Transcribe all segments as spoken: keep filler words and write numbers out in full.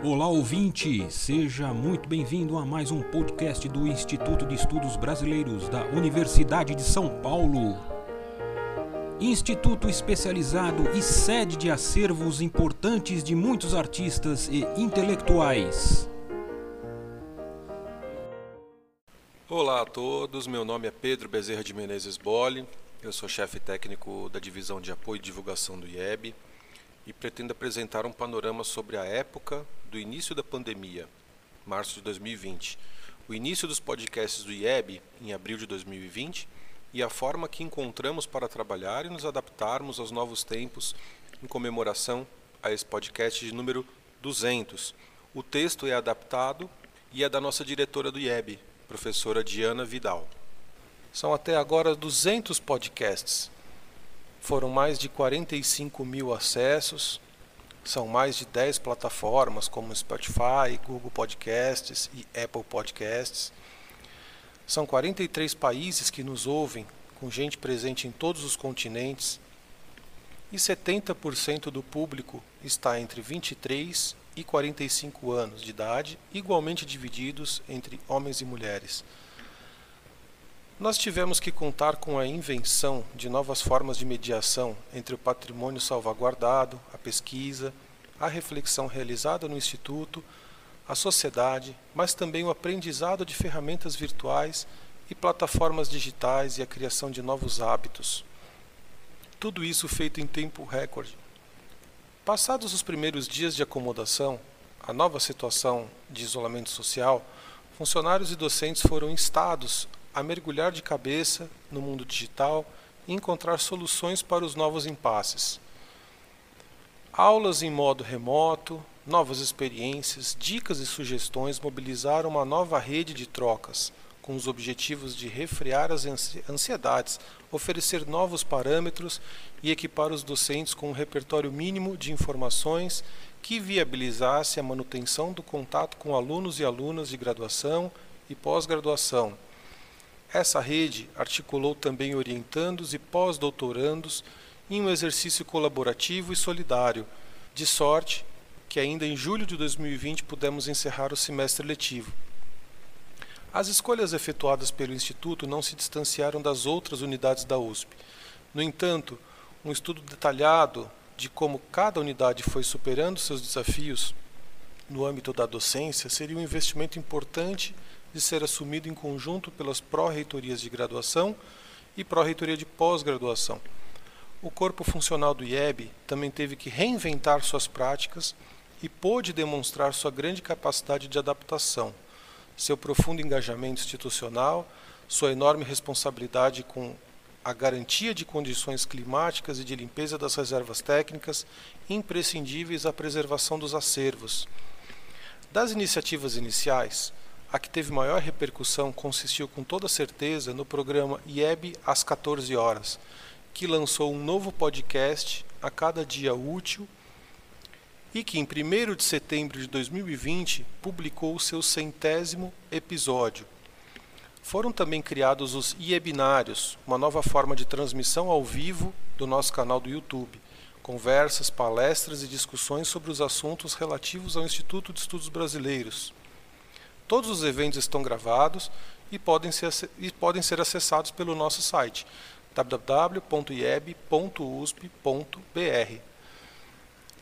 Olá ouvinte, seja muito bem-vindo a mais um podcast do Instituto de Estudos Brasileiros da Universidade de São Paulo. Instituto especializado e sede de acervos importantes de muitos artistas e intelectuais. Olá a todos, meu nome é Pedro Bezerra de Menezes Bolle, eu sou chefe técnico da Divisão de Apoio e Divulgação do I E B. E pretendo apresentar um panorama sobre a época do início da pandemia, março de dois mil e vinte, o início dos podcasts do I E B, em abril de dois mil e vinte, e a forma que encontramos para trabalhar e nos adaptarmos aos novos tempos em comemoração a esse podcast de número duzentos. O texto é adaptado e é da nossa diretora do I E B, professora Diana Vidal. São até agora duzentos podcasts. Foram mais de quarenta e cinco mil acessos, são mais de dez plataformas como Spotify, Google Podcasts e Apple Podcasts. São quarenta e três países que nos ouvem, com gente presente em todos os continentes, e setenta por cento do público está entre vinte e três e quarenta e cinco anos de idade, igualmente divididos entre homens e mulheres. Nós tivemos que contar com a invenção de novas formas de mediação entre o patrimônio salvaguardado, a pesquisa, a reflexão realizada no Instituto, a sociedade, mas também o aprendizado de ferramentas virtuais e plataformas digitais e a criação de novos hábitos. Tudo isso feito em tempo recorde. Passados os primeiros dias de acomodação, a nova situação de isolamento social, funcionários e docentes foram instados a mergulhar de cabeça no mundo digital e encontrar soluções para os novos impasses. Aulas em modo remoto, novas experiências, dicas e sugestões mobilizaram uma nova rede de trocas, com os objetivos de refrear as ansiedades, oferecer novos parâmetros e equipar os docentes com um repertório mínimo de informações que viabilizasse a manutenção do contato com alunos e alunas de graduação e pós-graduação. Essa rede articulou também orientandos e pós-doutorandos em um exercício colaborativo e solidário, de sorte que ainda em julho de dois mil e vinte pudemos encerrar o semestre letivo. As escolhas efetuadas pelo Instituto não se distanciaram das outras unidades da U S P. No entanto, um estudo detalhado de como cada unidade foi superando seus desafios no âmbito da docência seria um investimento importante de ser assumido em conjunto pelas pró-reitorias de graduação e pró-reitoria de pós-graduação. O corpo funcional do I E B também teve que reinventar suas práticas e pôde demonstrar sua grande capacidade de adaptação, seu profundo engajamento institucional, sua enorme responsabilidade com a garantia de condições climáticas e de limpeza das reservas técnicas imprescindíveis à preservação dos acervos. Das iniciativas iniciais, a que teve maior repercussão consistiu com toda certeza no programa I E B às catorze horas, que lançou um novo podcast a cada dia útil e que em primeiro de setembro de dois mil e vinte publicou o seu centésimo episódio. Foram também criados os IEBinários, uma nova forma de transmissão ao vivo do nosso canal do YouTube, conversas, palestras e discussões sobre os assuntos relativos ao Instituto de Estudos Brasileiros. Todos os eventos estão gravados e podem ser, e podem ser acessados pelo nosso site w w w ponto i e b ponto u s p ponto b r.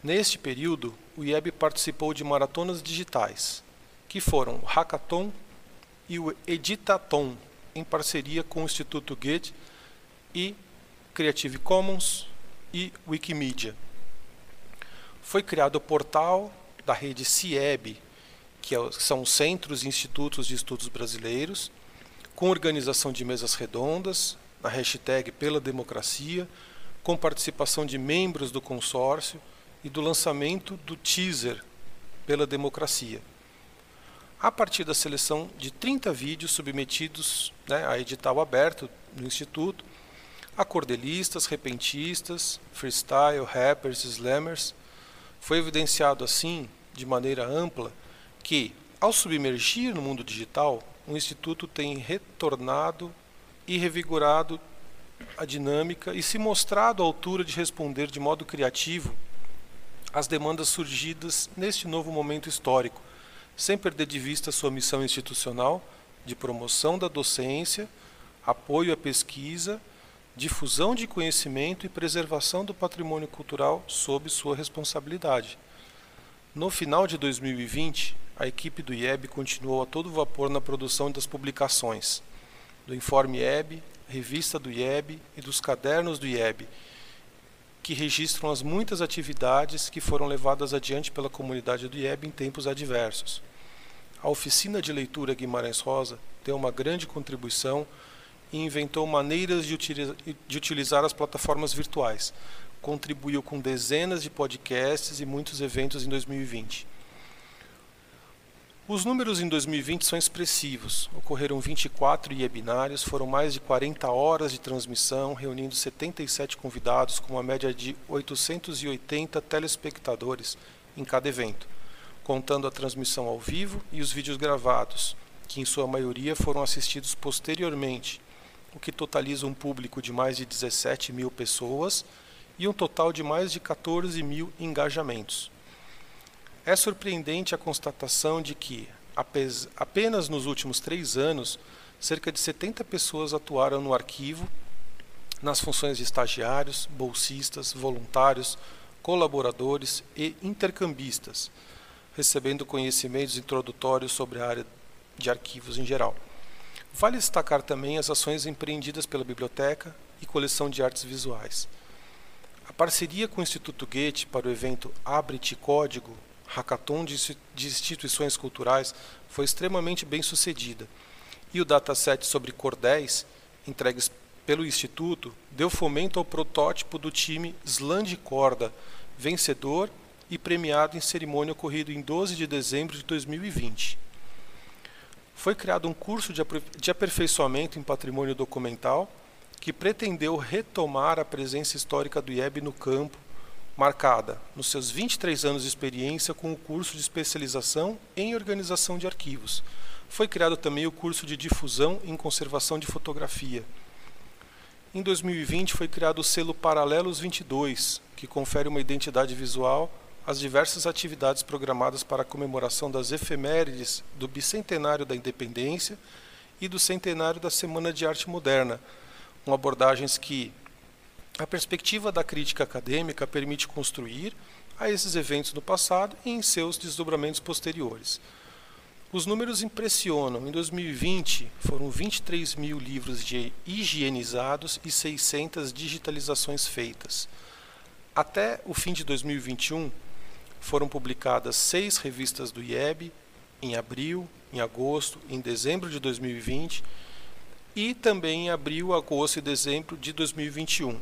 Neste período, o I E B participou de maratonas digitais, que foram o Hackathon e o Editathon, em parceria com o Instituto Goethe e Creative Commons e Wikimedia. Foi criado o portal da rede C I E B, que são centros e institutos de estudos brasileiros, com organização de mesas redondas, na hashtag Pela Democracia, com participação de membros do consórcio e do lançamento do teaser Pela Democracia. A partir da seleção de trinta vídeos submetidos, né, a edital aberto no Instituto, a cordelistas, repentistas, freestyle, rappers, slammers, foi evidenciado assim, de maneira ampla, que, ao submergir no mundo digital, o Instituto tem retornado e revigorado a dinâmica e se mostrado à altura de responder de modo criativo às demandas surgidas neste novo momento histórico, sem perder de vista sua missão institucional de promoção da docência, apoio à pesquisa, difusão de conhecimento e preservação do patrimônio cultural sob sua responsabilidade. No final de dois mil e vinte, a equipe do I E B continuou a todo vapor na produção das publicações, do Informe I E B, Revista do I E B e dos Cadernos do I E B, que registram as muitas atividades que foram levadas adiante pela comunidade do I E B em tempos adversos. A oficina de leitura Guimarães Rosa deu uma grande contribuição e inventou maneiras de, utiliza de utilizar as plataformas virtuais. Contribuiu com dezenas de podcasts e muitos eventos em dois mil e vinte. Os números em dois mil e vinte são expressivos. Ocorreram vinte e quatro IEBinários, foram mais de quarenta horas de transmissão, reunindo setenta e sete convidados, com uma média de oitocentos e oitenta telespectadores em cada evento, contando a transmissão ao vivo e os vídeos gravados, que em sua maioria foram assistidos posteriormente, o que totaliza um público de mais de dezessete mil pessoas e um total de mais de quatorze mil engajamentos. É surpreendente a constatação de que, apenas nos últimos três anos, cerca de setenta pessoas atuaram no arquivo, nas funções de estagiários, bolsistas, voluntários, colaboradores e intercambistas, recebendo conhecimentos introdutórios sobre a área de arquivos em geral. Vale destacar também as ações empreendidas pela Biblioteca e Coleção de Artes Visuais. A parceria com o Instituto Goethe para o evento Abre-te Código, Hackathon de instituições culturais, foi extremamente bem sucedida, e o dataset sobre cordéis, entregues pelo Instituto, deu fomento ao protótipo do time Slan de Corda, vencedor e premiado em cerimônia ocorrida em doze de dezembro de dois mil e vinte. Foi criado um curso de aperfeiçoamento em patrimônio documental, que pretendeu retomar a presença histórica do I E B no campo, marcada nos seus vinte e três anos de experiência com o curso de especialização em organização de arquivos. Foi criado também o curso de difusão em conservação de fotografia. Em dois mil e vinte foi criado o selo Paralelos vinte e dois, que confere uma identidade visual às diversas atividades programadas para a comemoração das efemérides do bicentenário da Independência e do centenário da Semana de Arte Moderna, com abordagens que a perspectiva da crítica acadêmica permite construir a esses eventos do passado e em seus desdobramentos posteriores. Os números impressionam. Em dois mil e vinte, foram vinte e três mil livros de higienizados e seiscentas digitalizações feitas. Até o fim de dois mil e vinte e um, foram publicadas seis revistas do I E B, em abril, em agosto, em dezembro de dois mil e vinte, e também em abril, agosto e dezembro de dois mil e vinte e um.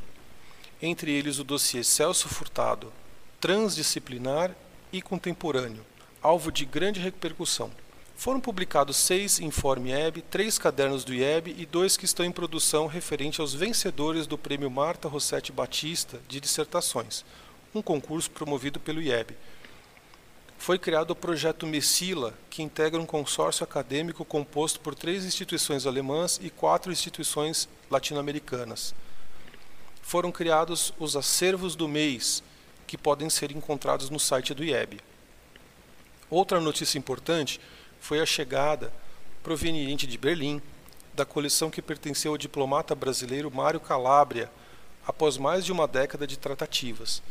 Entre eles o dossiê Celso Furtado, transdisciplinar e contemporâneo, alvo de grande repercussão. Foram publicados seis Informe I E B, três cadernos do I E B e dois que estão em produção referente aos vencedores do Prêmio Marta Rossetti Batista de dissertações, um concurso promovido pelo I E B. Foi criado o projeto Messila, que integra um consórcio acadêmico composto por três instituições alemãs e quatro instituições latino-americanas. Foram criados os acervos do mês, que podem ser encontrados no site do I E B. Outra notícia importante foi a chegada, proveniente de Berlim, da coleção que pertenceu ao diplomata brasileiro Mário Calabria, após mais de uma década de tratativas.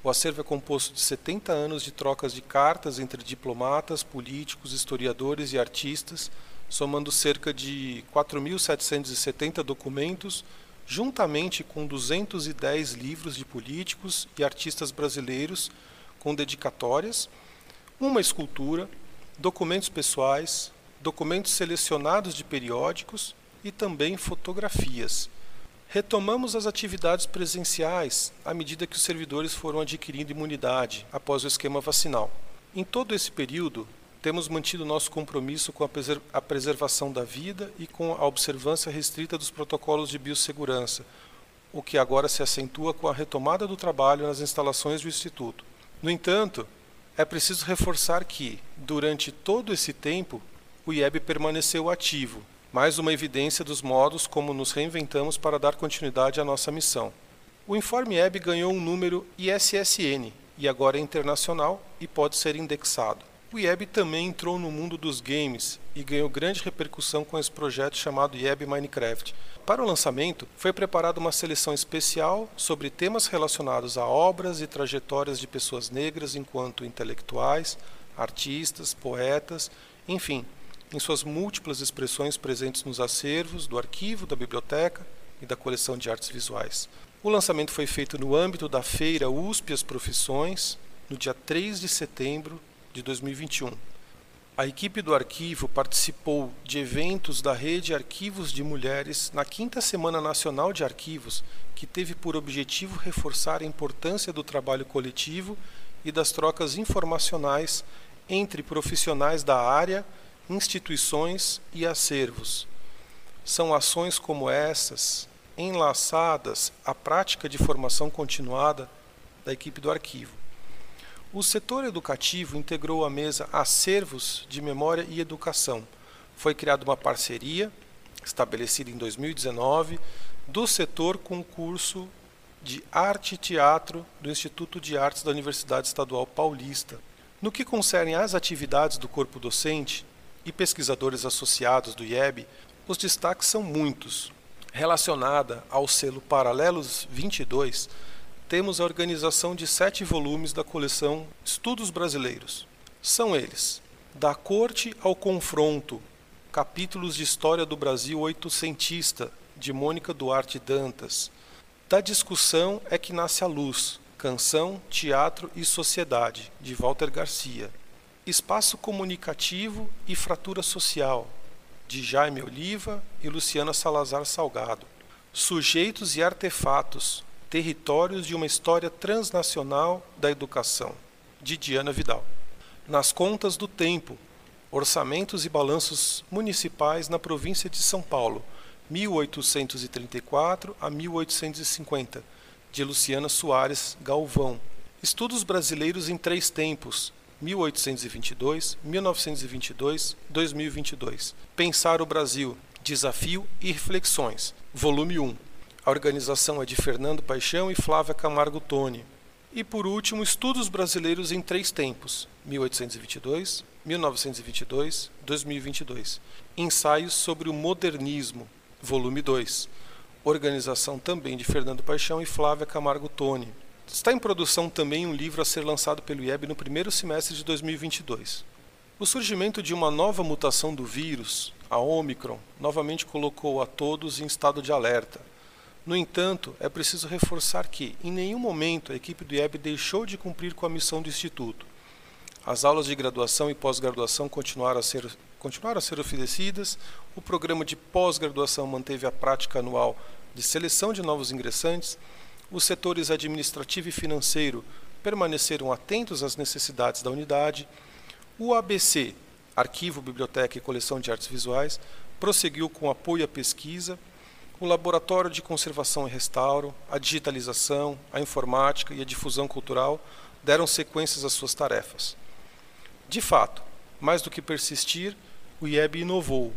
O acervo é composto de setenta anos de trocas de cartas entre diplomatas, políticos, historiadores e artistas, somando cerca de quatro mil setecentos e setenta documentos, juntamente com duzentos e dez livros de políticos e artistas brasileiros com dedicatórias, uma escultura, documentos pessoais, documentos selecionados de periódicos e também fotografias. Retomamos as atividades presenciais à medida que os servidores foram adquirindo imunidade após o esquema vacinal. Em todo esse período, temos mantido nosso compromisso com a preservação da vida e com a observância restrita dos protocolos de biossegurança, o que agora se acentua com a retomada do trabalho nas instalações do Instituto. No entanto, é preciso reforçar que, durante todo esse tempo, o I E B permaneceu ativo, mais uma evidência dos modos como nos reinventamos para dar continuidade à nossa missão. O Informe I E B ganhou um número I S S N, e agora é internacional e pode ser indexado. O I E B também entrou no mundo dos games e ganhou grande repercussão com esse projeto chamado I E B Minecraft. Para o lançamento, foi preparada uma seleção especial sobre temas relacionados a obras e trajetórias de pessoas negras enquanto intelectuais, artistas, poetas, enfim, em suas múltiplas expressões presentes nos acervos do arquivo, da biblioteca e da coleção de artes visuais. O lançamento foi feito no âmbito da feira U S P as Profissões, no dia três de setembro de dois mil e vinte e um. A equipe do arquivo participou de eventos da rede Arquivos de Mulheres na Quinta Semana Nacional de Arquivos, que teve por objetivo reforçar a importância do trabalho coletivo e das trocas informacionais entre profissionais da área, instituições e acervos. São ações como essas, enlaçadas à prática de formação continuada da equipe do arquivo. O setor educativo integrou a mesa Acervos de Memória e Educação. Foi criada uma parceria, estabelecida em dois mil e dezenove, do setor com o curso de Arte e Teatro do Instituto de Artes da Universidade Estadual Paulista. No que concerne às atividades do corpo docente e pesquisadores associados do I E B, os destaques são muitos. Relacionada ao selo Paralelos vinte e dois, temos a organização de sete volumes da coleção Estudos Brasileiros. São eles: Da Corte ao Confronto, Capítulos de História do Brasil Oitocentista, de Mônica Duarte Dantas. Da Discussão é que Nasce a Luz, Canção, Teatro e Sociedade, de Walter Garcia. Espaço Comunicativo e Fratura Social, de Jaime Oliva e Luciana Salazar Salgado. Sujeitos e Artefatos, Territórios de uma História Transnacional da Educação, de Diana Vidal. Nas Contas do Tempo, Orçamentos e Balanços Municipais na Província de São Paulo, mil oitocentos e trinta e quatro a mil oitocentos e cinquenta, de Luciana Soares Galvão. Estudos Brasileiros em Três Tempos, mil oitocentos e vinte e dois, mil novecentos e vinte e dois, dois mil e vinte e dois. Pensar o Brasil, Desafio e Reflexões, volume um. A organização é de Fernando Paixão e Flávia Camargo Toni. E, por último, Estudos Brasileiros em Três Tempos, mil oitocentos e vinte e dois, mil novecentos e vinte e dois, dois mil e vinte e dois. Ensaios sobre o Modernismo, volume dois. Organização também de Fernando Paixão e Flávia Camargo Toni. Está em produção também um livro a ser lançado pelo I E B no primeiro semestre de dois mil e vinte e dois. O surgimento de uma nova mutação do vírus, a Ômicron, novamente colocou a todos em estado de alerta. No entanto, é preciso reforçar que, em nenhum momento, a equipe do I E B deixou de cumprir com a missão do Instituto. As aulas de graduação e pós-graduação continuaram a ser, continuaram a ser oferecidas, o programa de pós-graduação manteve a prática anual de seleção de novos ingressantes, os setores administrativo e financeiro permaneceram atentos às necessidades da unidade, o A B C, Arquivo, Biblioteca e Coleção de Artes Visuais, prosseguiu com apoio à pesquisa, o Laboratório de Conservação e Restauro, a digitalização, a informática e a difusão cultural deram sequências às suas tarefas. De fato, mais do que persistir, o I E B inovou,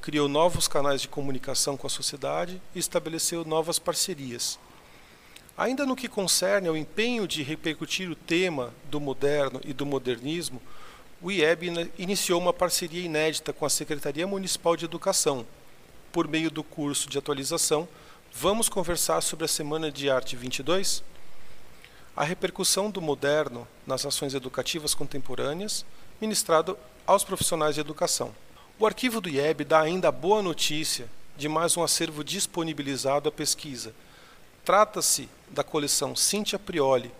criou novos canais de comunicação com a sociedade e estabeleceu novas parcerias. Ainda no que concerne ao empenho de repercutir o tema do moderno e do modernismo, o I E B iniciou uma parceria inédita com a Secretaria Municipal de Educação. Por meio do curso de atualização, vamos conversar sobre a Semana de Arte vinte e dois, a repercussão do moderno nas ações educativas contemporâneas, ministrado aos profissionais de educação. O arquivo do I E B dá ainda a boa notícia de mais um acervo disponibilizado à pesquisa. Trata-se da coleção Cíntia Prioli,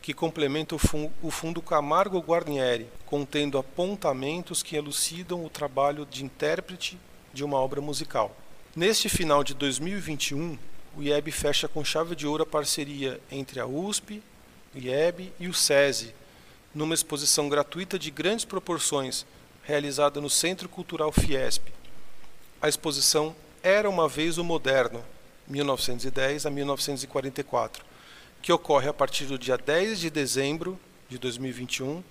que complementa o, fun- o fundo Camargo Guarnieri, contendo apontamentos que elucidam o trabalho de intérprete de uma obra musical. Neste final de dois mil e vinte e um, o I E B fecha com chave de ouro a parceria entre a U S P, o I E B e o SESI, numa exposição gratuita de grandes proporções, realizada no Centro Cultural Fiesp. A exposição Era Uma Vez o Moderno, mil novecentos e dez a mil novecentos e quarenta e quatro, que ocorre a partir do dia dez de dezembro de dois mil e vinte e um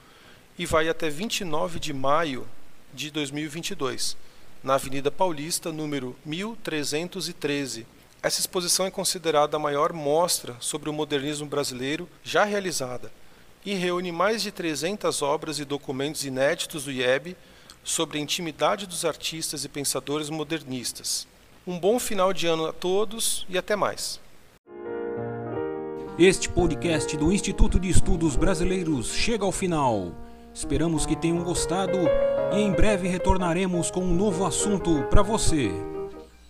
e vai até vinte e nove de maio de dois mil e vinte e dois, na Avenida Paulista, número mil trezentos e treze. Essa exposição é considerada a maior mostra sobre o modernismo brasileiro já realizada e reúne mais de trezentas obras e documentos inéditos do I E B sobre a intimidade dos artistas e pensadores modernistas. Um bom final de ano a todos e até mais. Este podcast do Instituto de Estudos Brasileiros chega ao final. Esperamos que tenham gostado e em breve retornaremos com um novo assunto para você.